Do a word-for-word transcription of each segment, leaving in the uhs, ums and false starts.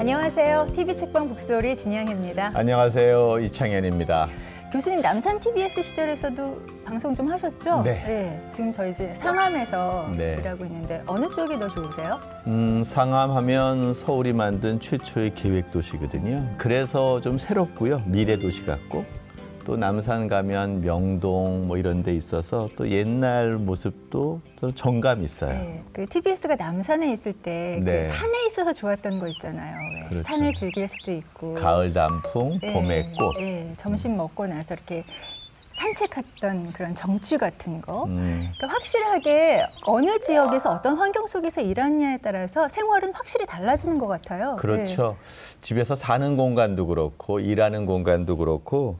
안녕하세요. 티비책방 북소리 진양혜입니다. 안녕하세요. 이창현입니다. 교수님, 남산 티비에스 시절에서도 방송 좀 하셨죠? 네. 네. 지금 저희 이제 상암에서 네. 일하고 있는데 어느 쪽이 더 좋으세요? 음, 상암하면 서울이 만든 최초의 기획도시거든요. 그래서 좀 새롭고요. 미래도시 같고. 또 남산 가면 명동 뭐 이런 데 있어서 또 옛날 모습도 좀 정감 있어요. 네, 그 티비에스가 남산에 있을 때 네. 그 산에 있어서 좋았던 거 있잖아요. 왜? 그렇죠. 산을 즐길 수도 있고. 가을 단풍, 네, 봄의 꽃. 네, 점심 먹고 나서 이렇게 산책했던 그런 정취 같은 거. 음. 그러니까 확실하게 어느 지역에서 어떤 환경 속에서 일하느냐에 따라서 생활은 확실히 달라지는 것 같아요. 그렇죠. 네. 집에서 사는 공간도 그렇고 일하는 공간도 그렇고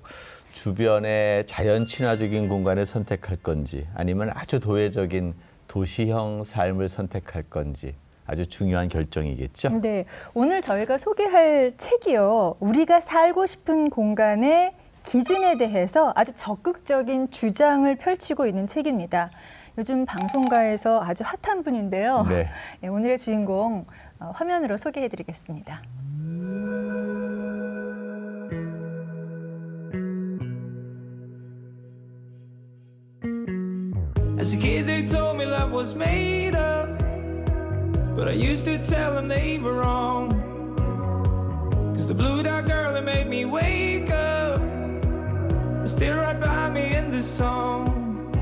주변의 자연 친화적인 공간을 선택할 건지 아니면 아주 도회적인 도시형 삶을 선택할 건지 아주 중요한 결정이겠죠. 네, 오늘 저희가 소개할 책이요. 우리가 살고 싶은 공간의 기준에 대해서 아주 적극적인 주장을 펼치고 있는 책입니다. 요즘 방송가에서 아주 핫한 분인데요. 네. 네, 오늘의 주인공 화면으로 소개해드리겠습니다. As a kid they told me love was made up But I used to tell them they were wrong Cause the blue dot girl that made me wake up Is still right by me in this song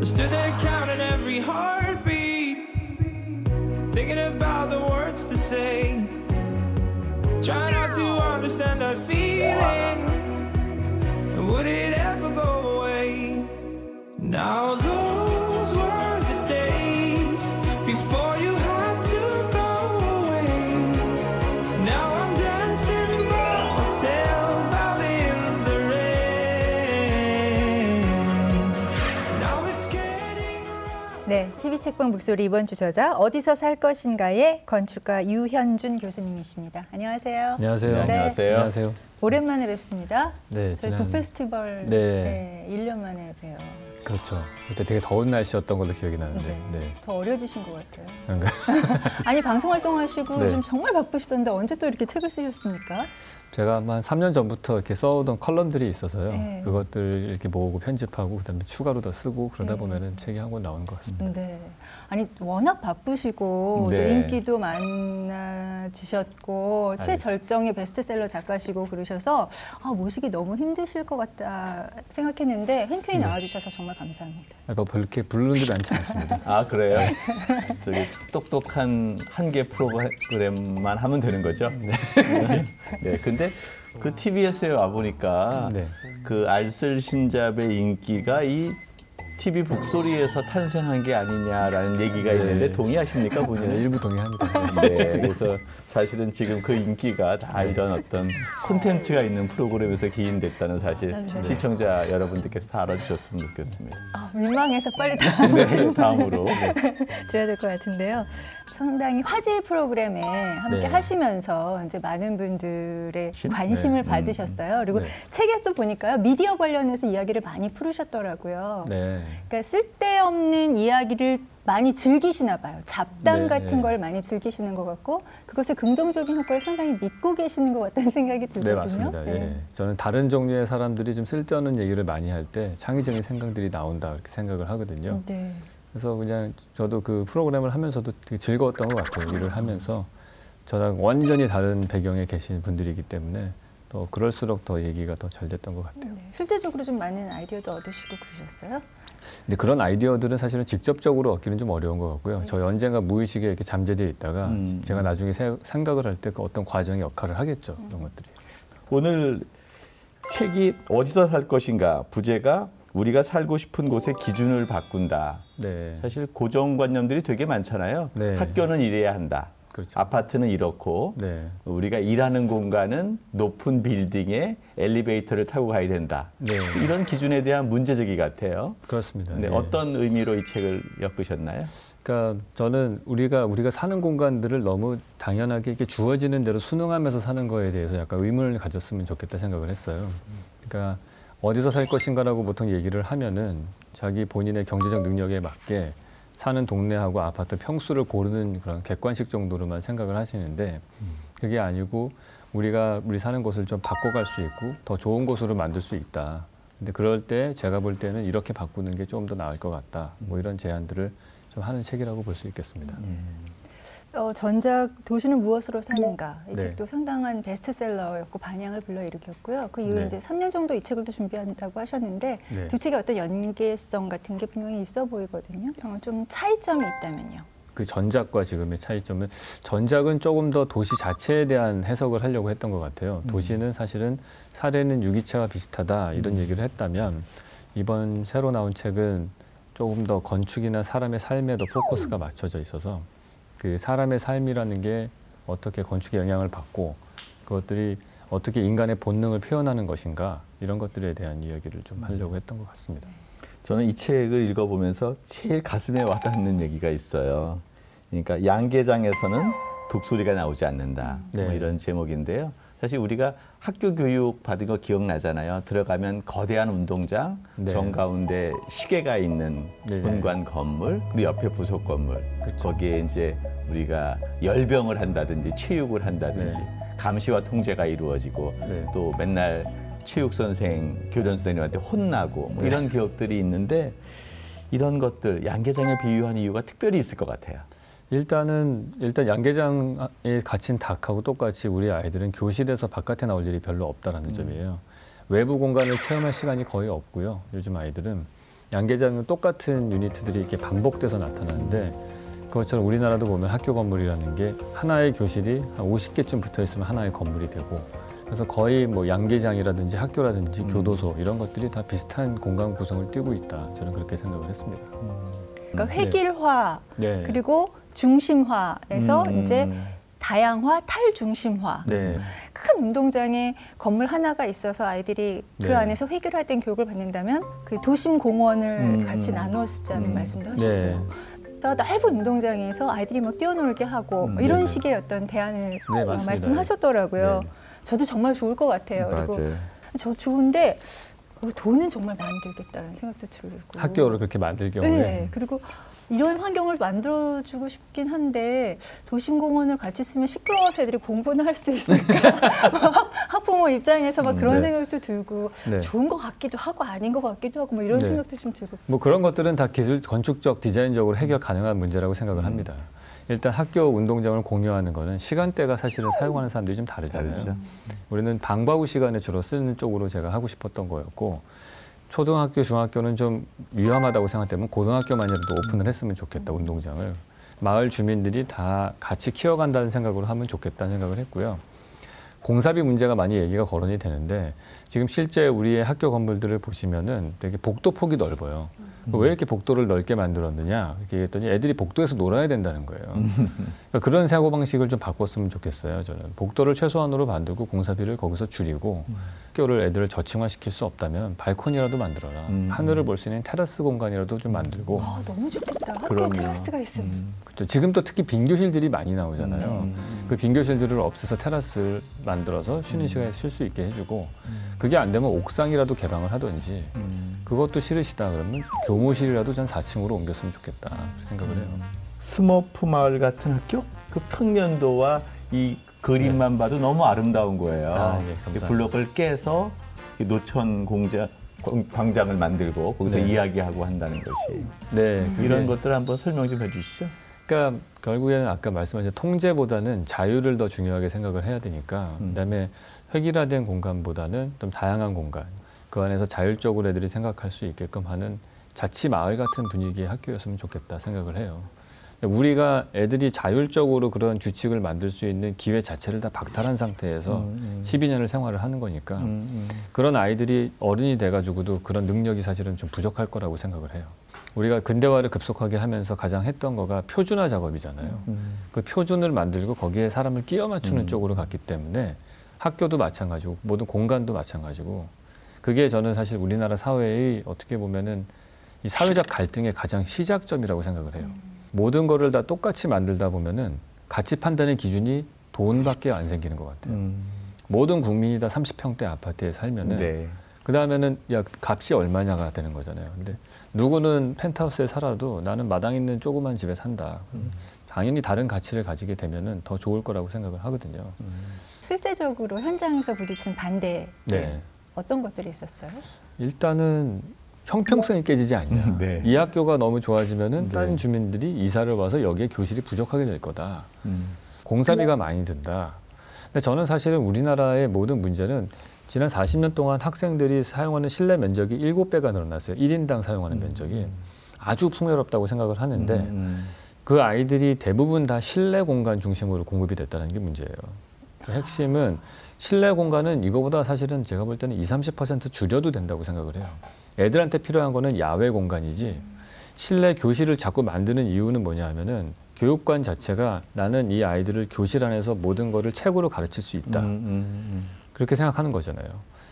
I stood there counting every heartbeat Thinking about the words to say Trying not to understand that feeling And would it ever go away Now those were the days before you had to go away. Now I'm dancing by myself out in the rain. Now it's getting right. 네, 티비책방 북소리 이번 주 저자 어디서 살 것인가의 건축가 유현준 교수님이십니다. 안녕하세요. 안녕하세요. 네. 안녕하세요. 안녕하세요. 오랜만에 뵙습니다. 네, 저희 지난... 북페스티벌 네. 네, 일 년 만에 뵈요. 그렇죠. 그때 되게 더운 날씨였던 걸로 기억이 나는데. 네. 네. 더 어려지신 것 같아요. 그런가? 아니, 방송 활동하시고 네. 좀 정말 바쁘시던데 언제 또 이렇게 책을 쓰셨습니까? 제가 한 삼 년 전부터 이렇게 써오던 컬럼들이 있어서요. 네. 그것들 이렇게 모으고 편집하고 그다음에 추가로 더 쓰고 그러다 네. 보면은 책이 한 권 나온 것 같습니다. 네. 아니, 워낙 바쁘시고 네. 또 인기도 많아지셨고 알겠습니다. 최절정의 베스트셀러 작가시고 그러셔서 아, 모시기 너무 힘드실 것 같다 생각했는데 흔쾌히 네. 나와주셔서 정말 감사합니다. 뭐 그렇게 부르는 게 많지 않습니다. 아, 그래요? 저기 똑똑한 한 개 프로그램만 하면 되는 거죠? 네. 네. 근데 근데 그 티비에스에 와보니까 네. 그 알쓸신잡의 인기가 이 티비 북소리에서 탄생한 게 아니냐라는 얘기가 있는데 네. 동의하십니까, 본인은? 네, 일부 동의합니다. 네, 그래서 사실은 지금 그 인기가 다 이런 어떤 콘텐츠가 있는 프로그램에서 기인됐다는 사실 네. 시청자 여러분들께서 다 알아주셨으면 좋겠습니다. 아, 민망해서 빨리 다음 네, 다음으로 네. 드려야 될 것 같은데요. 상당히 화제의 프로그램에 함께 네. 하시면서 이제 많은 분들의 심, 관심을 네. 받으셨어요. 그리고 네. 책에 또 보니까요, 미디어 관련해서 이야기를 많이 풀으셨더라고요. 네. 그러니까 쓸데없는 이야기를 많이 즐기시나 봐요. 잡담 네. 같은 걸 많이 즐기시는 것 같고 그것에 긍정적인 효과를 상당히 믿고 계시는 것 같다는 생각이 들거든요. 네, 맞습니다. 네. 예. 저는 다른 종류의 사람들이 좀 쓸데없는 얘기를 많이 할 때 창의적인 생각들이 나온다 이렇게 생각을 하거든요. 네. 그래서 그냥 저도 그 프로그램을 하면서도 되게 즐거웠던 것 같아요. 일을 하면서 저랑 완전히 다른 배경에 계신 분들이기 때문에 또 그럴수록 더 얘기가 더 잘 됐던 것 같아요. 네. 실제적으로 좀 많은 아이디어도 얻으시고 그러셨어요? 근데 그런 아이디어들은 사실은 직접적으로 얻기는 좀 어려운 것 같고요. 네. 저희 언젠가 무의식에 이렇게 잠재되어 있다가 음. 제가 나중에 세, 생각을 할 때 그 어떤 과정의 역할을 하겠죠. 음. 이런 것들이. 오늘 책이 어디서 살 것인가 부제가 우리가 살고 싶은 곳의 기준을 바꾼다. 네. 사실 고정관념들이 되게 많잖아요. 네. 학교는 이래야 한다. 그렇죠. 아파트는 이렇고 네. 우리가 일하는 공간은 높은 빌딩에 엘리베이터를 타고 가야 된다. 네. 이런 기준에 대한 문제제기 같아요. 그렇습니다. 네. 네. 어떤 의미로 이 책을 엮으셨나요? 그러니까 저는 우리가 우리가 사는 공간들을 너무 당연하게 이렇게 주어지는 대로 순응하면서 사는 거에 대해서 약간 의문을 가졌으면 좋겠다 생각을 했어요. 그러니까 어디서 살 것인가라고 보통 얘기를 하면은 자기 본인의 경제적 능력에 맞게 사는 동네하고 아파트 평수를 고르는 그런 객관식 정도로만 생각을 하시는데 그게 아니고 우리가 우리 사는 곳을 좀 바꿔갈 수 있고 더 좋은 곳으로 만들 수 있다. 근데 그럴 때 제가 볼 때는 이렇게 바꾸는 게 좀 더 나을 것 같다. 뭐 이런 제안들을 좀 하는 책이라고 볼 수 있겠습니다. 음. 어, 전작 도시는 무엇으로 사는가 이 네. 책도 상당한 베스트셀러였고 반향을 불러일으켰고요. 그 이후 네. 이제 삼 년 정도 이 책을 또 준비한다고 하셨는데 네. 두 책의 어떤 연계성 같은 게 분명히 있어 보이거든요. 어, 좀 차이점이 있다면요. 그 전작과 지금의 차이점은 전작은 조금 더 도시 자체에 대한 해석을 하려고 했던 것 같아요. 도시는 사실은 사례는 유기체와 비슷하다 이런 얘기를 했다면 이번 새로 나온 책은 조금 더 건축이나 사람의 삶에 더 포커스가 맞춰져 있어서 그 사람의 삶이라는 게 어떻게 건축에 영향을 받고 그것들이 어떻게 인간의 본능을 표현하는 것인가 이런 것들에 대한 이야기를 좀 하려고 했던 것 같습니다. 저는 이 책을 읽어보면서 제일 가슴에 와닿는 얘기가 있어요. 그러니까 양계장에서는 독수리가 나오지 않는다. 네. 뭐 이런 제목인데요. 사실 우리가 학교 교육 받은 거 기억나잖아요. 들어가면 거대한 운동장, 네. 정가운데 시계가 있는 네. 본관 건물, 그리고 옆에 부속 건물. 그렇죠. 거기에 이제 우리가 열병을 한다든지 체육을 한다든지 네. 감시와 통제가 이루어지고 네. 또 맨날 체육 선생, 교련 선생님한테 혼나고 뭐 이런 네. 기억들이 있는데 이런 것들 양계장에 비유한 이유가 특별히 있을 것 같아요. 일단은 일단 양계장에 갇힌 닭하고 똑같이 우리 아이들은 교실에서 바깥에 나올 일이 별로 없다라는 음. 점이에요. 외부 공간을 체험할 시간이 거의 없고요. 요즘 아이들은 양계장은 똑같은 유니트들이 이렇게 반복돼서 나타나는데 그것처럼 우리나라도 보면 학교 건물이라는 게 하나의 교실이 한 오십 개쯤 붙어 있으면 하나의 건물이 되고 그래서 거의 뭐 양계장이라든지 학교라든지 음. 교도소 이런 것들이 다 비슷한 공간 구성을 띠고 있다. 저는 그렇게 생각을 했습니다. 음. 그러니까 획일화 네. 그리고 중심화에서 음. 이제 다양화, 탈중심화. 네. 큰 운동장에 건물 하나가 있어서 아이들이 그 네. 안에서 획일화된 교육을 받는다면 그 도심 공원을 음. 같이 나눠 쓰자는 음. 말씀도 하셨고 또 네. 넓은 운동장에서 아이들이 막 뛰어놀게 하고 음. 이런 네. 식의 어떤 대안을 네, 말씀하셨더라고요. 네. 저도 정말 좋을 것 같아요. 그리고 저 좋은데 돈은 정말 만들겠다는 생각도 들고 학교를 그렇게 만들 경우에 네, 그리고 이런 환경을 만들어주고 싶긴 한데 도심공원을 같이 쓰면 시끄러워서 애들이 공부는 할 수 있을까? 학부모 입장에서 막 그런 네. 생각도 들고 네. 좋은 것 같기도 하고 아닌 것 같기도 하고 뭐 이런 네. 생각도 좀 들고 뭐 그런 것들은 다 기술, 건축적, 디자인적으로 해결 가능한 문제라고 생각을 음. 합니다. 일단 학교 운동장을 공유하는 거는 시간대가 사실은 사용하는 사람들이 좀 다르잖아요. 다르죠. 우리는 방과 후 시간에 주로 쓰는 쪽으로 제가 하고 싶었던 거였고 초등학교, 중학교는 좀 위험하다고 생각되면 고등학교만이라도 오픈을 했으면 좋겠다, 운동장을. 마을 주민들이 다 같이 키워간다는 생각으로 하면 좋겠다는 생각을 했고요. 공사비 문제가 많이 얘기가 거론이 되는데 지금 실제 우리의 학교 건물들을 보시면은 되게 복도 폭이 넓어요. 음. 왜 이렇게 복도를 넓게 만들었느냐 이렇게 얘기했더니 애들이 복도에서 놀아야 된다는 거예요. 그러니까 그런 사고방식을 좀 바꿨으면 좋겠어요. 저는 복도를 최소한으로 만들고 공사비를 거기서 줄이고 음. 학교를 애들을 저층화시킬 수 없다면 발코니라도 만들어라. 음. 하늘을 볼 수 있는 테라스 공간이라도 좀 만들고. 아, 너무 좋겠다. 학교에 테라스가 있으면. 음. 그렇죠. 지금 또 특히 빈 교실들이 많이 나오잖아요. 음. 그 빈 교실들을 없애서 테라스를 만들어서 쉬는 음. 시간에 쉴 수 있게 해주고 음. 그게 안 되면 옥상이라도 개방을 하든지 음. 그것도 싫으시다 그러면 교무실이라도 전 사 층으로 옮겼으면 좋겠다 생각을 해요. 스머프 마을 같은 학교? 그 평면도와 이 그림만 네. 봐도 너무 아름다운 거예요. 아, 네, 감사합니다. 블록을 깨서 노천 공장, 광장을 만들고 거기서 네. 이야기하고 한다는 것이 네, 그게... 이런 것들 한번 설명 좀 해주시죠. 그러니까 결국에는 아까 말씀하신 통제보다는 자유를 더 중요하게 생각을 해야 되니까 음. 그다음에 획일화된 공간보다는 좀 다양한 공간 그 안에서 자율적으로 애들이 생각할 수 있게끔 하는 자치 마을 같은 분위기의 학교였으면 좋겠다 생각을 해요. 우리가 애들이 자율적으로 그런 규칙을 만들 수 있는 기회 자체를 다 박탈한 상태에서 음, 음. 십이 년을 생활을 하는 거니까 음, 음. 그런 아이들이 어른이 돼가지고도 그런 능력이 사실은 좀 부족할 거라고 생각을 해요. 우리가 근대화를 급속하게 하면서 가장 했던 거가 표준화 작업이잖아요. 음. 그 표준을 만들고 거기에 사람을 끼워 맞추는 음. 쪽으로 갔기 때문에 학교도 마찬가지고 모든 공간도 마찬가지고 그게 저는 사실 우리나라 사회의 어떻게 보면은 이 사회적 갈등의 가장 시작점이라고 생각을 해요. 음. 모든 거를 다 똑같이 만들다 보면은 가치 판단의 기준이 돈밖에 안 생기는 것 같아요. 음. 모든 국민이 다 삼십 평대 아파트에 살면은 네. 그 다음에는 야 값이 얼마냐가 되는 거잖아요. 근데 누구는 펜트하우스에 살아도 나는 마당 있는 조그만 집에 산다. 음. 당연히 다른 가치를 가지게 되면은 더 좋을 거라고 생각을 하거든요. 음. 실제적으로 현장에서 부딪힌 반대 네. 어떤 것들이 있었어요? 일단은 형평성이 깨지지 않냐. 네. 이 학교가 너무 좋아지면은 네. 다른 주민들이 이사를 와서 여기에 교실이 부족하게 될 거다. 음. 공사비가 많이 든다. 근데 저는 사실은 우리나라의 모든 문제는 지난 사십 년 동안 학생들이 사용하는 실내 면적이 일곱 배가 늘어났어요. 일 인당 사용하는 음. 면적이 아주 풍요롭다고 생각을 하는데 음. 그 아이들이 대부분 다 실내 공간 중심으로 공급이 됐다는 게 문제예요. 그 핵심은 실내 공간은 이거보다 사실은 제가 볼 때는 이십, 삼십 퍼센트 줄여도 된다고 생각을 해요. 애들한테 필요한 거는 야외 공간이지 실내 교실을 자꾸 만드는 이유는 뭐냐 하면은 교육관 자체가 나는 이 아이들을 교실 안에서 모든 거를 책으로 가르칠 수 있다. 음, 음, 음. 그렇게 생각하는 거잖아요.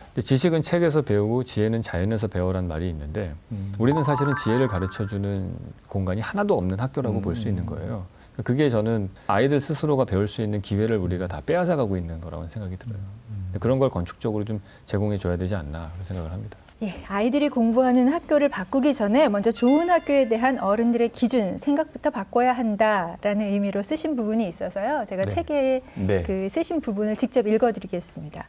근데 지식은 책에서 배우고 지혜는 자연에서 배워란 말이 있는데 음. 우리는 사실은 지혜를 가르쳐주는 공간이 하나도 없는 학교라고 음, 볼 수 있는 거예요. 그게 저는 아이들 스스로가 배울 수 있는 기회를 우리가 다 빼앗아가고 있는 거라고 생각이 들어요. 음, 음. 그런 걸 건축적으로 좀 제공해 줘야 되지 않나 생각을 합니다. 예, 아이들이 공부하는 학교를 바꾸기 전에 먼저 좋은 학교에 대한 어른들의 기준, 생각부터 바꿔야 한다라는 의미로 쓰신 부분이 있어서요. 제가 네. 책에 네. 그 쓰신 부분을 직접 읽어드리겠습니다.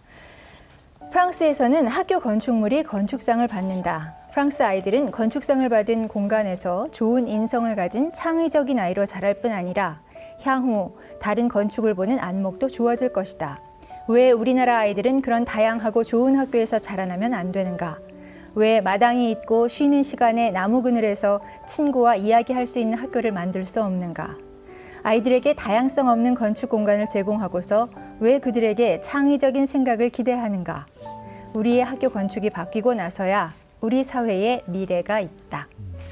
프랑스에서는 학교 건축물이 건축상을 받는다. 프랑스 아이들은 건축상을 받은 공간에서 좋은 인성을 가진 창의적인 아이로 자랄 뿐 아니라 향후 다른 건축을 보는 안목도 좋아질 것이다. 왜 우리나라 아이들은 그런 다양하고 좋은 학교에서 자라나면 안 되는가? 왜 마당이 있고 쉬는 시간에 나무 그늘에서 친구와 이야기할 수 있는 학교를 만들 수 없는가? 아이들에게 다양성 없는 건축 공간을 제공하고서 왜 그들에게 창의적인 생각을 기대하는가? 우리의 학교 건축이 바뀌고 나서야 우리 사회의 미래가 있다.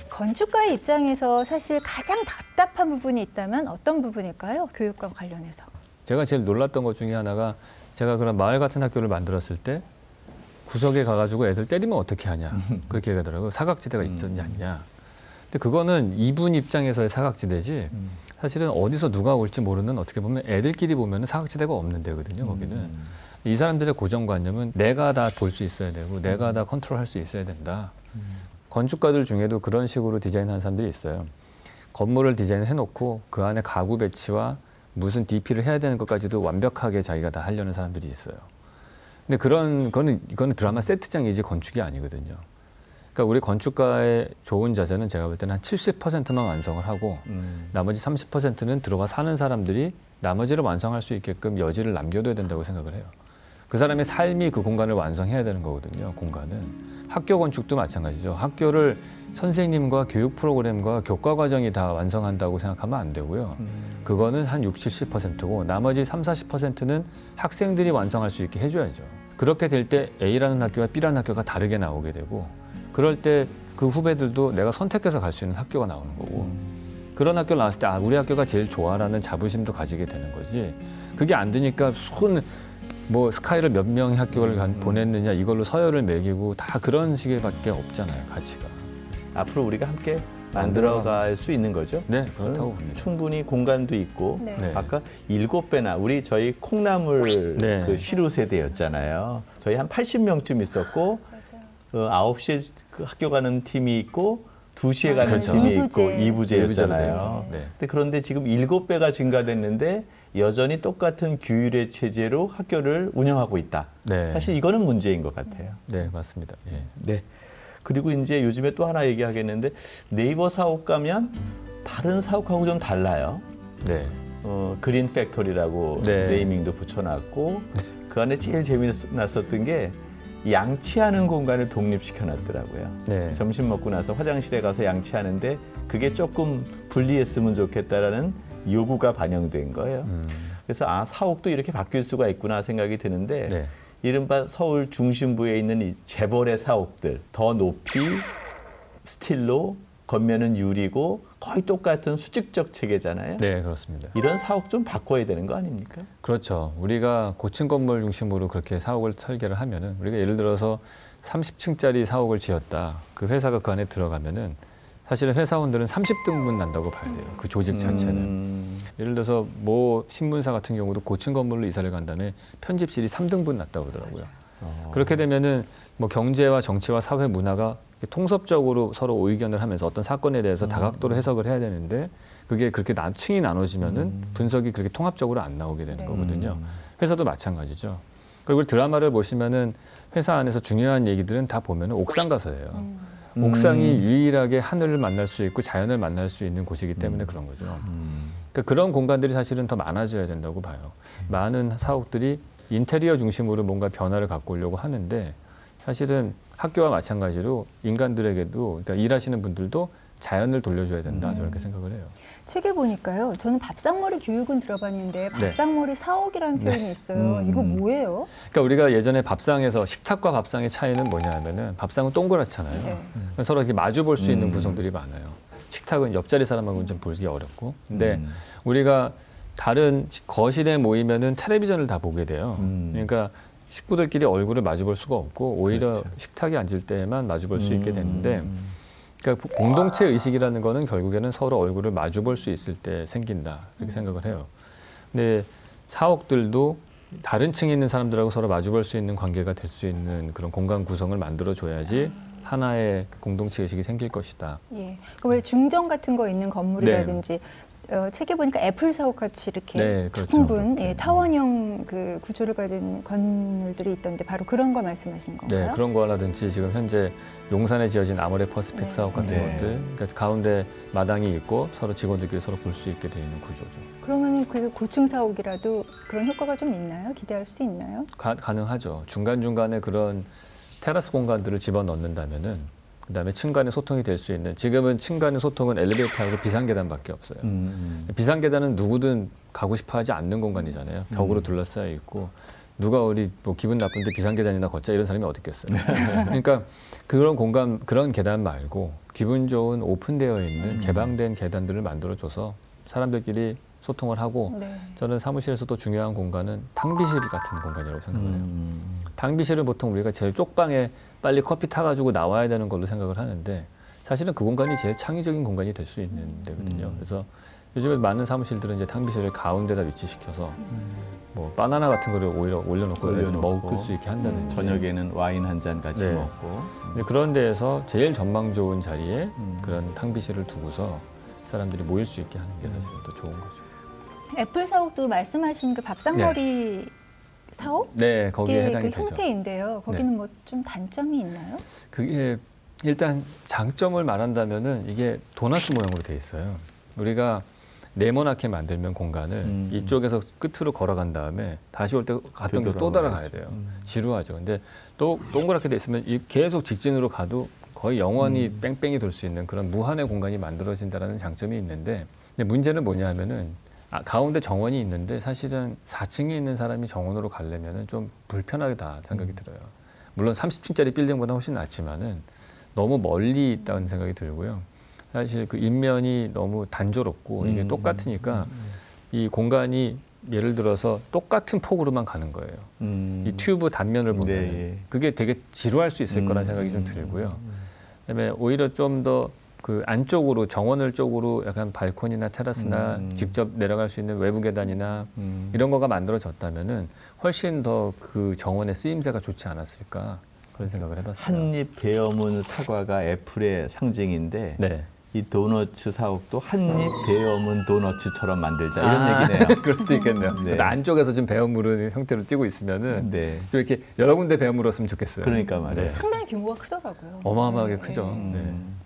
건축가의 입장에서 사실 가장 답답한 부분이 있다면 어떤 부분일까요? 교육과 관련해서. 제가 제일 놀랐던 것 중에 하나가 제가 그런 마을 같은 학교를 만들었을 때 구석에 가가지고 애들 때리면 어떻게 하냐 그렇게 얘기하더라고요. 사각지대가 있었냐 아니냐. 근데 그거는 이분 입장에서의 사각지대지 사실은 어디서 누가 올지 모르는 어떻게 보면 애들끼리 보면 사각지대가 없는 데거든요. 거기는 이 사람들의 고정관념은 내가 다 볼 수 있어야 되고 내가 다 컨트롤할 수 있어야 된다. 건축가들 중에도 그런 식으로 디자인하는 사람들이 있어요. 건물을 디자인해놓고 그 안에 가구 배치와 무슨 디피를 해야 되는 것까지도 완벽하게 자기가 다 하려는 사람들이 있어요. 근데 그런 거는 이거는 드라마 세트장이지 건축이 아니거든요. 그러니까 우리 건축가의 좋은 자세는 제가 볼 때는 한 칠십 퍼센트만 완성을 하고 음. 나머지 삼십 퍼센트는 들어가 사는 사람들이 나머지를 완성할 수 있게끔 여지를 남겨둬야 된다고 생각을 해요. 그 사람의 삶이 그 공간을 완성해야 되는 거거든요. 공간은. 학교 건축도 마찬가지죠. 학교를 선생님과 교육 프로그램과 교과 과정이 다 완성한다고 생각하면 안 되고요. 음. 그거는 한 육십, 칠십 퍼센트고 나머지 삼십, 사십 퍼센트는 학생들이 완성할 수 있게 해줘야죠. 그렇게 될 때 A라는 학교와 B라는 학교가 다르게 나오게 되고 그럴 때 그 후배들도 내가 선택해서 갈 수 있는 학교가 나오는 거고 음. 그런 학교 나왔을 때 아, 우리 학교가 제일 좋아라는 자부심도 가지게 되는 거지. 그게 안 되니까 손 뭐 스카이를 몇 명의 학교를 음. 보냈느냐 이걸로 서열을 매기고 다 그런 식에밖에 없잖아요. 가치가. 앞으로 우리가 함께 만들어갈 수 있는 거죠. 네, 그렇다고 봅니다. 충분히 공간도 있고 네. 아까 일곱 배나 우리 저희 콩나물 네. 그 시루 세대였잖아요. 저희 한 팔십 명쯤 있었고 어, 아홉 시에 그 학교 가는 팀이 있고 두 시에 가는 그렇죠. 팀이 이부제. 있고 이부제였잖아요. 네. 근데 그런데 지금 일곱 배가 증가됐는데 여전히 똑같은 규율의 체제로 학교를 운영하고 있다. 네. 사실 이거는 문제인 것 같아요. 네, 맞습니다. 예. 네. 그리고 이제 요즘에 또 하나 얘기하겠는데 네이버 사옥 가면 다른 사옥하고 좀 달라요. 네. 어, 그린 팩토리라고 네. 네이밍도 붙여놨고 그 안에 제일 재미났었던 게 양치하는 공간을 독립시켜놨더라고요. 네. 점심 먹고 나서 화장실에 가서 양치하는데 그게 조금 분리했으면 좋겠다라는 요구가 반영된 거예요. 음. 그래서 아, 사옥도 이렇게 바뀔 수가 있구나 생각이 드는데 네. 이른바 서울 중심부에 있는 이 재벌의 사옥들 더 높이 스틸로 겉면은 유리고 거의 똑같은 수직적 체계잖아요. 네, 그렇습니다. 이런 사옥 좀 바꿔야 되는 거 아닙니까? 그렇죠. 우리가 고층 건물 중심으로 그렇게 사옥을 설계를 하면은 우리가 예를 들어서 삼십 층짜리 사옥을 지었다. 그 회사가 그 안에 들어가면은 사실은 회사원들은 삼십 등분 난다고 봐야 돼요. 그 조직 자체는. 음. 예를 들어서 뭐 신문사 같은 경우도 고층 건물로 이사를 간 다음에 편집실이 삼 등분 났다고 그러더라고요. 맞아요. 어. 그렇게 되면은 뭐 경제와 정치와 사회 문화가 통섭적으로 서로 오의견을 하면서 어떤 사건에 대해서 음. 다각도로 해석을 해야 되는데 그게 그렇게 층이 나눠지면은 음. 분석이 그렇게 통합적으로 안 나오게 되는 네. 거거든요. 회사도 마찬가지죠. 그리고 드라마를 보시면은 회사 안에서 중요한 얘기들은 다 보면은 옥상 가서예요. 음. 옥상이 유일하게 하늘을 만날 수 있고 자연을 만날 수 있는 곳이기 때문에 음. 그런 거죠. 음. 그러니까 그런 공간들이 사실은 더 많아져야 된다고 봐요. 음. 많은 사옥들이 인테리어 중심으로 뭔가 변화를 갖고 오려고 하는데 사실은 학교와 마찬가지로 인간들에게도 그러니까 일하시는 분들도 자연을 돌려줘야 된다. 음. 저렇게 생각을 해요. 책에 보니까요. 저는 밥상머리 교육은 들어봤는데 밥상머리 네. 사옥이라는 표현이 네. 있어요. 음. 이거 뭐예요? 그러니까 우리가 예전에 밥상에서 식탁과 밥상의 차이는 뭐냐면은 밥상은 동그랗잖아요. 네. 음. 서로 이렇게 마주 볼 수 있는 음. 구성들이 많아요. 식탁은 옆자리 사람하고는 좀 보기 어렵고. 근데 음. 우리가 다른 거실에 모이면은 텔레비전을 다 보게 돼요. 음. 그러니까 식구들끼리 얼굴을 마주 볼 수가 없고 오히려 그렇죠. 식탁에 앉을 때만 마주 볼 수 음. 있게 되는데 그러니까 공동체 의식이라는 거는 결국에는 서로 얼굴을 마주 볼 수 있을 때 생긴다 이렇게 생각을 해요. 근데 사옥들도 다른 층에 있는 사람들하고 서로 마주 볼 수 있는 관계가 될 수 있는 그런 공간 구성을 만들어줘야지 하나의 공동체 의식이 생길 것이다. 예. 왜 중정 같은 거 있는 건물이라든지 네. 어, 책에 보니까 애플 사옥 같이 이렇게 네, 그렇죠. 좁은 예, 타원형 그 구조를 가진 건물들이 있던데 바로 그런 거 말씀하시는 건가요? 네, 그런 거라든지 지금 현재 용산에 지어진 아모레 퍼스펙 네. 사옥 같은 네. 것들 그러니까 가운데 마당이 있고 서로 직원들끼리 서로 볼 수 있게 돼 있는 구조죠. 그러면 그 고층 사옥이라도 그런 효과가 좀 있나요? 기대할 수 있나요? 가, 가능하죠. 중간중간에 그런 테라스 공간들을 집어넣는다면은 그다음에 층 간의 소통이 될 수 있는 지금은 층 간의 소통은 엘리베이터하고 비상계단밖에 없어요. 음. 비상계단은 누구든 가고 싶어하지 않는 공간이잖아요. 벽으로 둘러싸여 있고 누가 우리 뭐 기분 나쁜데 비상계단이나 걷자 이런 사람이 어디 있겠어요. 그러니까 그런 공간 그런 계단 말고 기분 좋은 오픈되어 있는 개방된 계단들을 만들어줘서 사람들끼리 소통을 하고 네. 저는 사무실에서도 중요한 공간은 탕비실 같은 공간이라고 생각을 해요. 음. 탕비실은 보통 우리가 제일 쪽방에 빨리 커피 타가지고 나와야 되는 걸로 생각을 하는데 사실은 그 공간이 제일 창의적인 공간이 될 수 있는 데거든요. 음. 그래서 요즘에 많은 사무실들은 이제 탕비실을 가운데다 위치시켜서 음. 뭐 바나나 같은 거를 오히려 올려놓고, 올려놓고 먹을 수 있게 한다든지 저녁에는 와인 한 잔 같이 네. 먹고 근데 그런 데에서 제일 전망 좋은 자리에 음. 그런 탕비실을 두고서 사람들이 모일 수 있게 하는 게 사실은 더 좋은 거죠. 애플 사옥도 말씀하신 그 밥상머리 네. 사옥? 네, 거기에 해당이 되죠. 형태인데요. 거기는 네. 뭐 좀 단점이 있나요? 그게 일단 장점을 말한다면은 이게 도넛 모양으로 돼 있어요. 우리가 네모나게 만들면 공간을 음. 이쪽에서 끝으로 걸어간 다음에 다시 올 때 갔던 길로 또 따라가야 돼요. 음. 지루하죠. 근데 또 동그랗게 돼 있으면 계속 직진으로 가도 거의 영원히 음. 뺑뺑이 돌 수 있는 그런 무한의 공간이 만들어진다는 장점이 있는데 근데 문제는 뭐냐 하면은 아, 가운데 정원이 있는데 사실은 사 층에 있는 사람이 정원으로 가려면 좀 불편하다 생각이 음. 들어요. 물론 삼십 층짜리 빌딩보다 훨씬 낫지만은 너무 멀리 있다는 생각이 들고요. 사실 그 인면이 너무 단조롭고 음. 이게 똑같으니까 음. 이 공간이 예를 들어서 똑같은 폭으로만 가는 거예요. 음. 이 튜브 단면을 보면 네. 그게 되게 지루할 수 있을 음. 거란 생각이 좀 들고요. 음. 그다음에 오히려 좀 더 그 안쪽으로 정원을 쪽으로 약간 발코니나 테라스나 음. 직접 내려갈 수 있는 외부 계단이나 음. 이런 거가 만들어졌다면은 훨씬 더 그 정원의 쓰임새가 좋지 않았을까 그런 생각을 해봤어요. 한입 베어문 사과가 애플의 상징인데 네. 이 도너츠 사옥도 한입 베어문 도너츠처럼 만들자 이런 아, 얘기네요. 그럴 수도 있겠네요. 네. 안쪽에서 좀 베어무르는 형태로 띄고 있으면은 네. 좀 이렇게 여러 군데 베어물었으면 좋겠어요. 그러니까 말이에요. 네. 상당히 규모가 크더라고요. 어마어마하게 네. 크죠. 음. 네.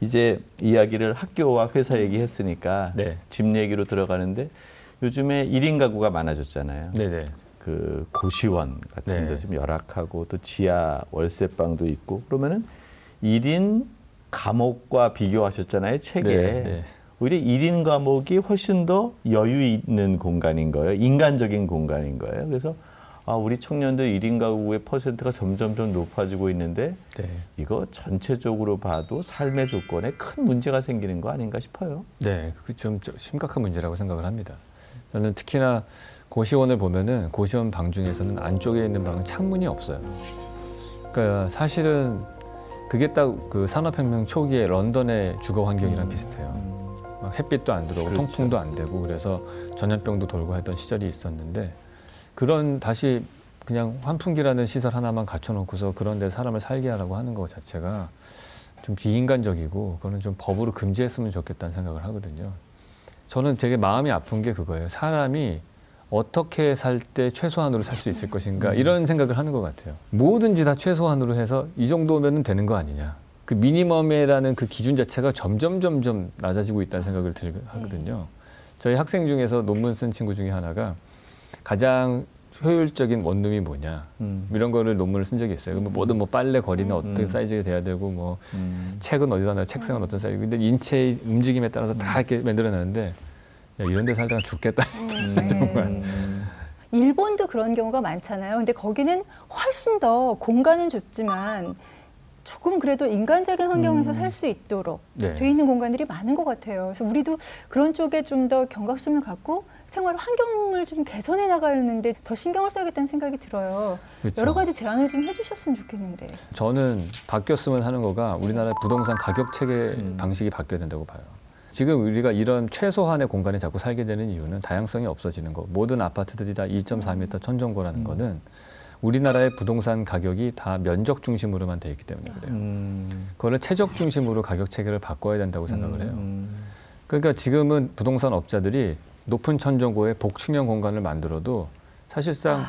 이제 이야기를 학교와 회사 얘기했으니까 네. 집 얘기로 들어가는데 요즘에 일 인 가구가 많아졌잖아요. 네네. 그 고시원 같은 네. 데 좀 열악하고 또 지하 월세방도 있고 그러면은 일 인 감옥과 비교하셨잖아요. 책에. 네네. 오히려 일 인 감옥이 훨씬 더 여유 있는 공간인 거예요. 인간적인 공간인 거예요. 그래서 아, 우리 청년들 일 인 가구의 퍼센트가 점점 점 높아지고 있는데 네. 이거 전체적으로 봐도 삶의 조건에 큰 문제가 생기는 거 아닌가 싶어요. 네, 그게 좀 심각한 문제라고 생각을 합니다. 저는 특히나 고시원을 보면은 고시원 방 중에서는 안쪽에 있는 방은 창문이 없어요. 그러니까 사실은 그게 딱 그 산업혁명 초기에 런던의 주거 환경이랑 음. 비슷해요. 막 햇빛도 안 들어오고 그렇죠. 통풍도 안 되고 그래서 전염병도 돌고 했던 시절이 있었는데 그런 다시 그냥 환풍기라는 시설 하나만 갖춰놓고서 그런 데 사람을 살게 하라고 하는 것 자체가 좀 비인간적이고 그거는 좀 법으로 금지했으면 좋겠다는 생각을 하거든요. 저는 되게 마음이 아픈 게 그거예요. 사람이 어떻게 살 때 최소한으로 살 수 있을 것인가 이런 생각을 하는 것 같아요. 뭐든지 다 최소한으로 해서 이 정도면 되는 거 아니냐. 그 미니멈이라는 그 기준 자체가 점점 점점 낮아지고 있다는 생각을 하거든요. 저희 학생 중에서 논문 쓴 친구 중에 하나가 가장 효율적인 원룸이 뭐냐 음. 이런 거를 논문을 쓴 적이 있어요. 뭐 뭐든 뭐 빨래 거리는 음. 어떻게 사이즈가 돼야 되고 뭐 음. 책은 어디다 놔, 책상은 어떤 사이즈. 근데 인체의 움직임에 따라서 음. 다 이렇게 만들어놨는데 야, 이런 데 살다가 죽겠다. 음. 정말. 음. 일본도 그런 경우가 많잖아요. 근데 거기는 훨씬 더 공간은 좁지만 조금 그래도 인간적인 환경에서 음. 살 수 있도록 네. 돼 있는 공간들이 많은 것 같아요. 그래서 우리도 그런 쪽에 좀 더 경각심을 갖고 생활 환경을 좀 개선해 나가는데 더 신경을 써야겠다는 생각이 들어요. 그렇죠. 여러 가지 제안을 좀 해주셨으면 좋겠는데. 저는 바뀌었으면 하는 거가 우리나라 부동산 가격 체계 음. 방식이 바뀌어야 된다고 봐요. 지금 우리가 이런 최소한의 공간에 자꾸 살게 되는 이유는 다양성이 없어지는 거. 모든 아파트들이 다 이 점 사 미터 천정고라는 음. 거는 우리나라의 부동산 가격이 다 면적 중심으로만 돼 있기 때문에 그래요. 음. 그거를 최적 중심으로 가격 체계를 바꿔야 된다고 생각을 해요. 음. 그러니까 지금은 부동산 업자들이 높은 천정고에 복층형 공간을 만들어도 사실상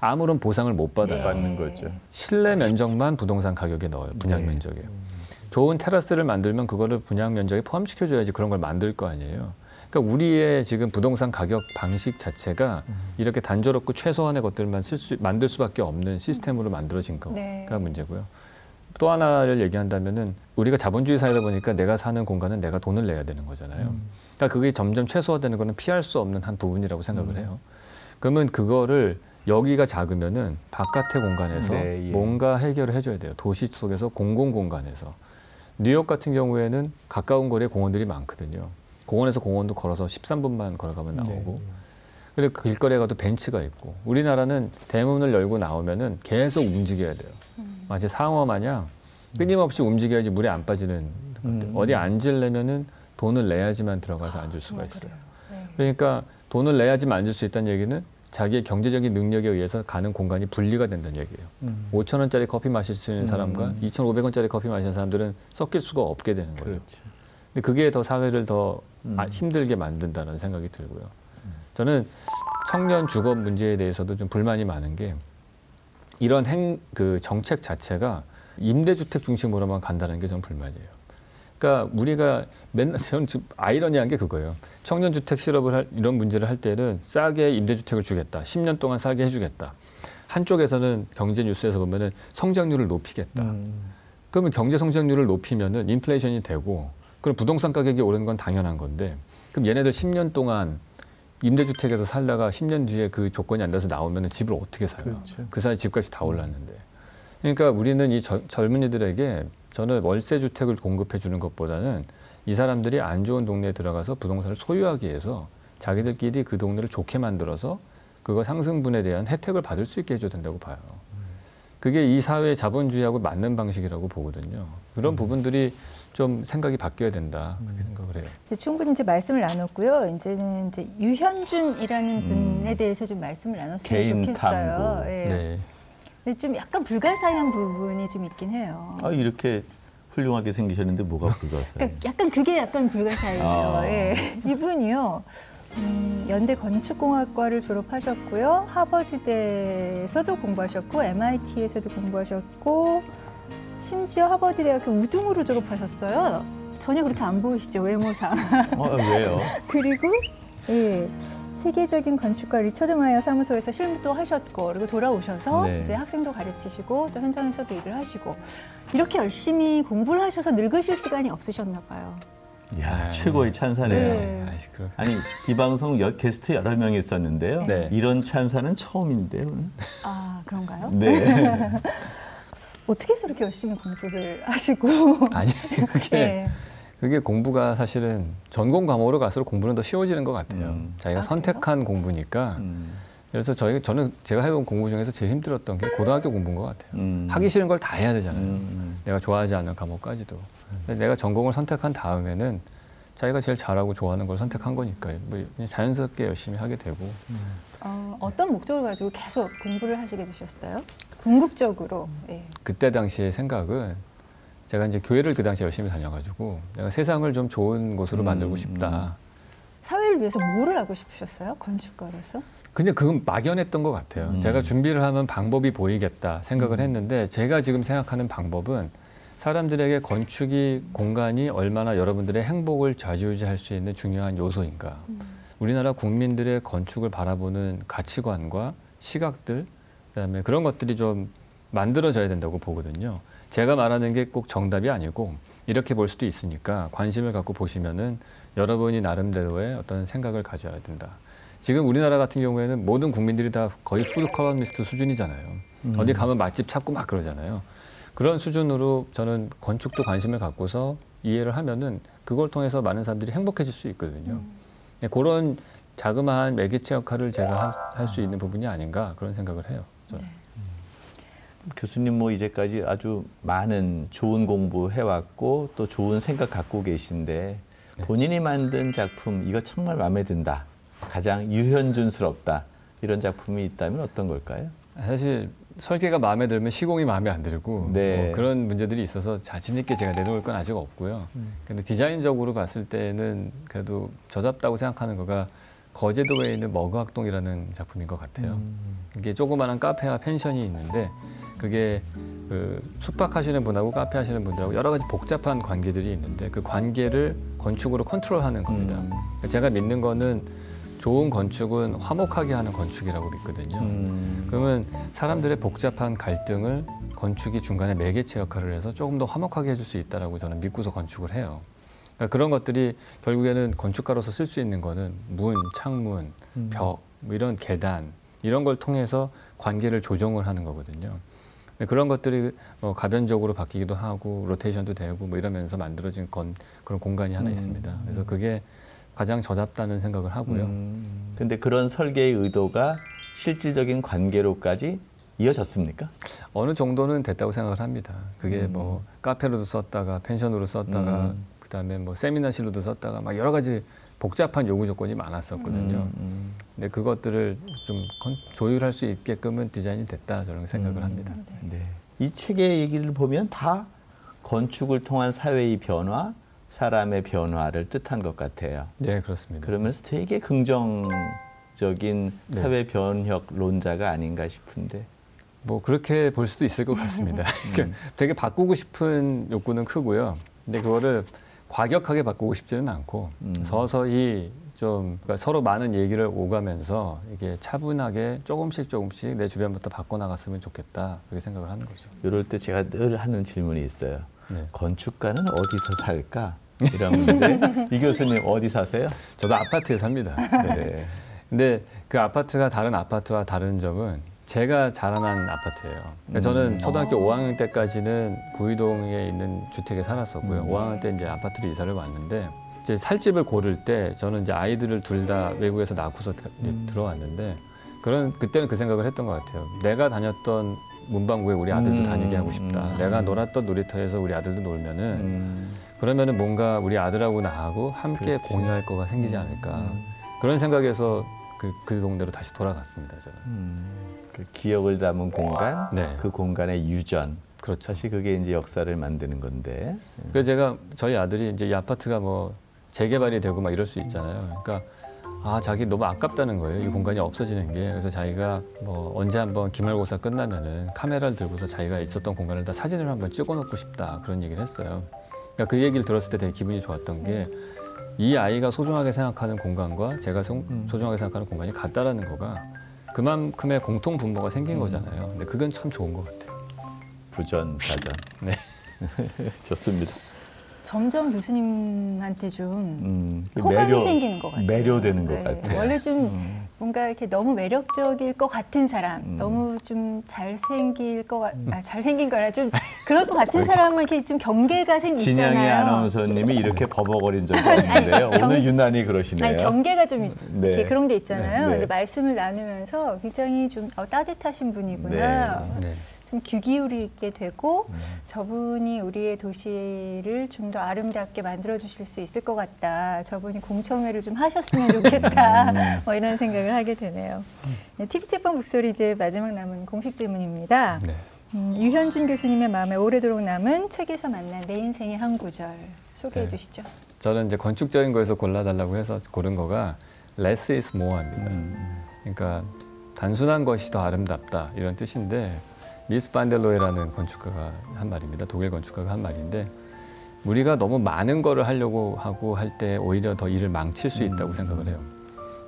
아무런 보상을 못 받아요. 받는 거죠. 실내 면적만 부동산 가격에 넣어요. 분양 네. 면적에. 좋은 테라스를 만들면 그거를 분양 면적에 포함시켜줘야지 그런 걸 만들 거 아니에요. 그러니까 우리의 지금 부동산 가격 방식 자체가 이렇게 단조롭고 최소한의 것들만 쓸 수, 만들 수밖에 없는 시스템으로 만들어진 거가 네. 문제고요. 또 하나를 얘기한다면은 우리가 자본주의 사회다 보니까 내가 사는 공간은 내가 돈을 내야 되는 거잖아요. 음. 그러니까 그게 점점 최소화되는 거는 피할 수 없는 한 부분이라고 생각을 음. 해요. 그러면 그거를 여기가 작으면은 바깥의 공간에서 네, 예. 뭔가 해결을 해줘야 돼요. 도시 속에서 공공 공간에서. 뉴욕 같은 경우에는 가까운 거리에 공원들이 많거든요. 공원에서 공원도 걸어서 십삼 분만 걸어가면 나오고 네. 그리고 길거리에 가도 벤치가 있고 우리나라는 대문을 열고 나오면은 계속 움직여야 돼요. 마치 상어 마냥 끊임없이 움직여야지 물에 안 빠지는 음. 어디 앉으려면은 돈을 내야지만 들어가서 아, 앉을 수가 있어요. 네. 그러니까 돈을 내야지만 앉을 수 있다는 얘기는 자기의 경제적인 능력에 의해서 가는 공간이 분리가 된다는 얘기예요. 음. 오천 원짜리 커피 마실 수 있는 사람과 음. 이천오백 원짜리 커피 마시는 사람들은 섞일 수가 없게 되는 거예요. 근데 그게 더 사회를 더 음. 힘들게 만든다는 생각이 들고요. 음. 저는 청년 주거 문제에 대해서도 좀 불만이 많은 게 이런 행, 그 정책 자체가 임대주택 중심으로만 간다는 게 저는 불만이에요. 그러니까 우리가 맨날, 저는 아이러니한 게 그거예요. 청년주택 실업을 할, 이런 문제를 할 때는 싸게 임대주택을 주겠다. 십 년 동안 싸게 해주겠다. 한쪽에서는 경제 뉴스에서 보면은 성장률을 높이겠다. 음. 그러면 경제 성장률을 높이면은 인플레이션이 되고, 그럼 부동산 가격이 오르는 건 당연한 건데, 그럼 얘네들 십 년 동안 임대주택에서 살다가 십 년 뒤에 그 조건이 안 돼서 나오면 집을 어떻게 사요? 그렇죠. 그 사이 집값이 다 올랐는데. 그러니까 우리는 이 저, 젊은이들에게 저는 월세 주택을 공급해 주는 것보다는 이 사람들이 안 좋은 동네에 들어가서 부동산을 소유하기 위해서 자기들끼리 그 동네를 좋게 만들어서 그거 상승분에 대한 혜택을 받을 수 있게 해줘야 된다고 봐요. 그게 이 사회의 자본주의하고 맞는 방식이라고 보거든요. 그런 음. 부분들이 좀 생각이 바뀌어야 된다. 그렇게 생각을 해요. 충분히 이제 말씀을 나눴고요. 이제는 이제 유현준이라는 음. 분에 대해서 좀 말씀을 나눴으면 좋겠어요. 예. 네. 근데 좀 약간 불가사의한 부분이 좀 있긴 해요. 아, 이렇게 훌륭하게 생기셨는데 뭐가 불가사의? 그러니까 약간 그게 약간 불가사의예요. 아. 예. 이분이요. 음, 연대 건축공학과를 졸업하셨고요. 하버드대에서도 공부하셨고 엠아이티에서도 공부하셨고 심지어 하버드 대학교 우등으로 졸업하셨어요. 전혀 그렇게 안 보이시죠, 외모상. 어, 왜요? 그리고 예, 세계적인 건축가 리처드 마이어 사무소에서 실무도 하셨고 그리고 돌아오셔서 네. 이제 학생도 가르치시고 또 현장에서도 일을 하시고 이렇게 열심히 공부를 하셔서 늙으실 시간이 없으셨나 봐요. 야, 최고의 찬사네요. 네. 아니, 이 방송 게스트 여러 명이 있었는데요. 네. 이런 찬사는 처음인데요. 아, 그런가요? 네. 어떻게 해서 이렇게 열심히 공부를 하시고. 아니, 그게, 네. 그게 공부가 사실은 전공 과목으로 갈수록 공부는 더 쉬워지는 것 같아요. 음. 자기가 아, 선택한 그래요? 공부니까. 음. 그래서 저희, 저는 제가 해본 공부 중에서 제일 힘들었던 게 고등학교 공부인 것 같아요. 음. 하기 싫은 걸 다 해야 되잖아요. 음. 내가 좋아하지 않는 과목까지도. 내가 전공을 선택한 다음에는 자기가 제일 잘하고 좋아하는 걸 선택한 거니까요. 뭐 자연스럽게 열심히 하게 되고. 음. 어, 어떤 목적을 가지고 계속 공부를 하시게 되셨어요? 궁극적으로. 예. 그때 당시의 생각은 제가 이제 교회를 그 당시에 열심히 다녀가지고 내가 세상을 좀 좋은 곳으로 음, 만들고 싶다. 음. 사회를 위해서 뭐를 하고 싶으셨어요? 건축가로서? 그냥 그건 막연했던 것 같아요. 음. 제가 준비를 하면 방법이 보이겠다 생각을 했는데 제가 지금 생각하는 방법은 사람들에게 건축이 공간이 얼마나 여러분들의 행복을 좌지우지할 수 있는 중요한 요소인가. 음. 우리나라 국민들의 건축을 바라보는 가치관과 시각들, 그다음에 그런 것들이 좀 만들어져야 된다고 보거든요. 제가 말하는 게 꼭 정답이 아니고 이렇게 볼 수도 있으니까 관심을 갖고 보시면은 여러분이 나름대로의 어떤 생각을 가져야 된다. 지금 우리나라 같은 경우에는 모든 국민들이 다 거의 푸드 커머니스트 수준이잖아요. 음. 어디 가면 맛집 찾고 막 그러잖아요. 그런 수준으로 저는 건축도 관심을 갖고서 이해를 하면은 그걸 통해서 많은 사람들이 행복해질 수 있거든요. 음. 그런 자그마한 매개체 역할을 제가 할 수 있는 부분이 아닌가 그런 생각을 해요. 저는. 네. 교수님 뭐 이제까지 아주 많은 좋은 공부 해왔고 또 좋은 생각 갖고 계신데 본인이 만든 작품 이거 정말 마음에 든다, 가장 유현준스럽다 이런 작품이 있다면 어떤 걸까요? 사실 설계가 마음에 들면 시공이 마음에 안 들고 네. 뭐 그런 문제들이 있어서 자신 있게 제가 내놓을 건 아직 없고요. 음. 그래도 디자인적으로 봤을 때는 그래도 저답다고 생각하는 거가 거제도에 있는 머그학동이라는 작품인 것 같아요. 음. 이게 조그마한 카페와 펜션이 있는데 그게 그 숙박하시는 분하고 카페 하시는 분들하고 여러 가지 복잡한 관계들이 있는데 그 관계를 건축으로 컨트롤하는 겁니다. 음. 제가 믿는 거는 좋은 건축은 화목하게 하는 건축이라고 믿거든요. 음. 그러면 사람들의 복잡한 갈등을 건축이 중간에 매개체 역할을 해서 조금 더 화목하게 해줄 수 있다고 저는 믿고서 건축을 해요. 그러니까 그런 것들이 결국에는 건축가로서 쓸 수 있는 거는 문, 창문, 음. 벽, 뭐 이런 계단 이런 걸 통해서 관계를 조정을 하는 거거든요. 그런 것들이 뭐 가변적으로 바뀌기도 하고 로테이션도 되고 뭐 이러면서 만들어진 건, 그런 공간이 하나 음. 있습니다. 그래서 그게 가장 저답다는 생각을 하고요. 음. 근데 그런 설계의 의도가 실질적인 관계로까지 이어졌습니까? 어느 정도는 됐다고 생각을 합니다. 그게 음. 뭐 카페로도 썼다가 펜션으로 썼다가 음. 그다음에 뭐 세미나실로도 썼다가 막 여러 가지 복잡한 요구 조건이 많았었거든요. 음. 음. 근데 그것들을 좀 조율할 수 있게끔은 디자인이 됐다 저는 생각을 음. 합니다. 네. 이 책의 얘기를 보면 다 건축을 통한 사회의 변화, 사람의 변화를 뜻한 것 같아요. 네, 그렇습니다. 그러면서 되게 긍정적인 네. 사회 변혁론자가 아닌가 싶은데. 뭐 그렇게 볼 수도 있을 것 같습니다. 음. 되게 바꾸고 싶은 욕구는 크고요. 근데 그거를 과격하게 바꾸고 싶지는 않고 음. 서서히 좀 그러니까 서로 많은 얘기를 오가면서 이게 차분하게 조금씩 조금씩 내 주변부터 바꿔나갔으면 좋겠다 그렇게 생각을 하는 거죠. 이럴 때 제가 늘 하는 질문이 있어요. 네. 건축가는 어디서 살까? 이런 건데 이 교수님 어디 사세요? 저도 아파트에 삽니다. 네. 근데 그 아파트가 다른 아파트와 다른 점은 제가 자라난 아파트예요. 음. 저는 초등학교 오. 오 학년 때까지는 구이동에 있는 주택에 살았었고요. 음. 오 학년 때 이제 아파트로 이사를 왔는데 이제 살 집을 고를 때 저는 이제 아이들을 둘 다 외국에서 낳고서 음. 들어왔는데 그런 그때는 그 생각을 했던 것 같아요. 내가 다녔던 문방구에 우리 아들도 음. 다니게 하고 싶다. 음. 내가 놀았던 놀이터에서 우리 아들도 놀면은 음. 그러면은 뭔가 우리 아들하고 나하고 함께 그렇지. 공유할 거가 생기지 않을까 음. 그런 생각에서 그, 그 동네로 다시 돌아갔습니다. 저는. 음. 그 기억을 담은 공간, 네. 그 공간의 유전. 그렇죠. 사실 그게 이제 역사를 만드는 건데. 그래서 제가 저희 아들이 이제 이 아파트가 뭐 재개발이 되고 막 이럴 수 있잖아요. 그러니까 아 자기 너무 아깝다는 거예요. 이 공간이 없어지는 게. 그래서 자기가 뭐 언제 한번 기말고사 끝나면은 카메라를 들고서 자기가 있었던 공간을 다 사진을 한번 찍어놓고 싶다 그런 얘기를 했어요. 그러니까 그 얘기를 들었을 때 되게 기분이 좋았던 게. 이 아이가 소중하게 생각하는 공간과 제가 소, 소중하게 생각하는 공간이 같다라는 거가 그만큼의 공통 분모가 생긴 음. 거잖아요. 근데 그건 참 좋은 것 같아요. 부전다전. 네, 좋습니다. 점점 교수님한테 좀 음, 호감이 매료, 생기는 것 같아요. 매료되는 것 네. 같아요. 원래 좀 음. 뭔가 이렇게 너무 매력적일 것 같은 사람, 음. 너무 좀 잘생길 것 같, 아, 잘생긴 거라 좀 그럴 것 같은 사람은 이렇게 좀 경계가 생기잖아요. 진양이 아나운서님이 이렇게 버벅거린 적이 없는데요. 아니, 오늘 유난히 그러시네요. 아니, 경계가 좀 있, 이렇게 네. 그런 게 있잖아요. 네. 근데 말씀을 나누면서 굉장히 좀 어, 따뜻하신 분이구나. 네. 네. 좀 귀 기울이게 되고 음. 저분이 우리의 도시를 좀 더 아름답게 만들어 주실 수 있을 것 같다. 저분이 공청회를 좀 하셨으면 좋겠다. 음. 뭐 이런 생각을 하게 되네요. 음. 네, 티비책방 북소리 이제 마지막 남은 공식 질문입니다. 네. 음, 유현준 교수님의 마음에 오래도록 남은 책에서 만난 내 인생의 한 구절 소개해 네. 주시죠. 저는 이제 건축적인 거에서 골라달라고 해서 고른 거가 less is more입니다. 음. 그러니까 단순한 것이 더 아름답다 이런 뜻인데 미스 반델로에라는 건축가가 한 말입니다. 독일 건축가가 한 말인데 우리가 너무 많은 거를 하려고 하고 할 때 오히려 더 일을 망칠 수 있다고 음. 생각을 해요.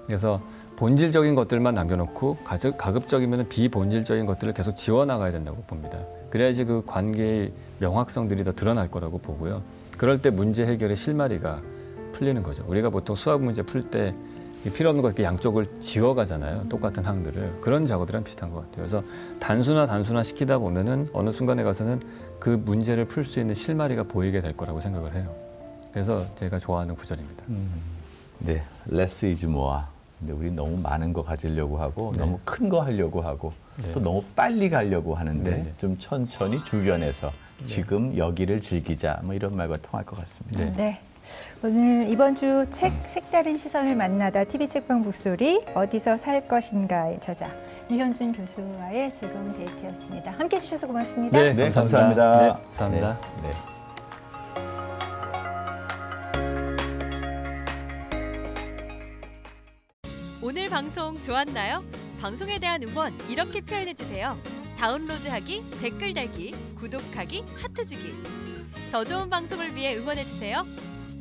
그래서 본질적인 것들만 남겨놓고 가급적이면 비본질적인 것들을 계속 지워나가야 된다고 봅니다. 그래야지 그 관계의 명확성들이 더 드러날 거라고 보고요. 그럴 때 문제 해결의 실마리가 풀리는 거죠. 우리가 보통 수학 문제 풀 때 필요 없는 거 이렇게 양쪽을 지워가잖아요. 똑같은 항들을. 그런 작업들이랑 비슷한 것 같아요. 그래서 단순화 단순화 시키다 보면은 어느 순간에 가서는 그 문제를 풀 수 있는 실마리가 보이게 될 거라고 생각을 해요. 그래서 제가 좋아하는 구절입니다. 음. 네, less is more. 근데 우리 너무 많은 거 가지려고 하고 네. 너무 큰 거 하려고 하고 네. 또 너무 빨리 가려고 하는데 네. 좀 천천히 주변에서 네. 지금 여기를 즐기자 뭐 이런 말과 통할 것 같습니다. 네. 네. 오늘 이번 주 책 색다른 시선을 만나다 티비책방 북소리 어디서 살 것인가의 저자 유현준 교수와의 즐거운 데이트였습니다. 함께해 주셔서 고맙습니다. 네, 네 감사합니다. 감사합니다. 네, 감사합니다. 네. 네. 오늘 방송 좋았나요? 방송에 대한 응원 이렇게 표현해 주세요. 다운로드하기, 댓글 달기, 구독하기, 하트 주기. 저 좋은 방송을 위해 응원해 주세요.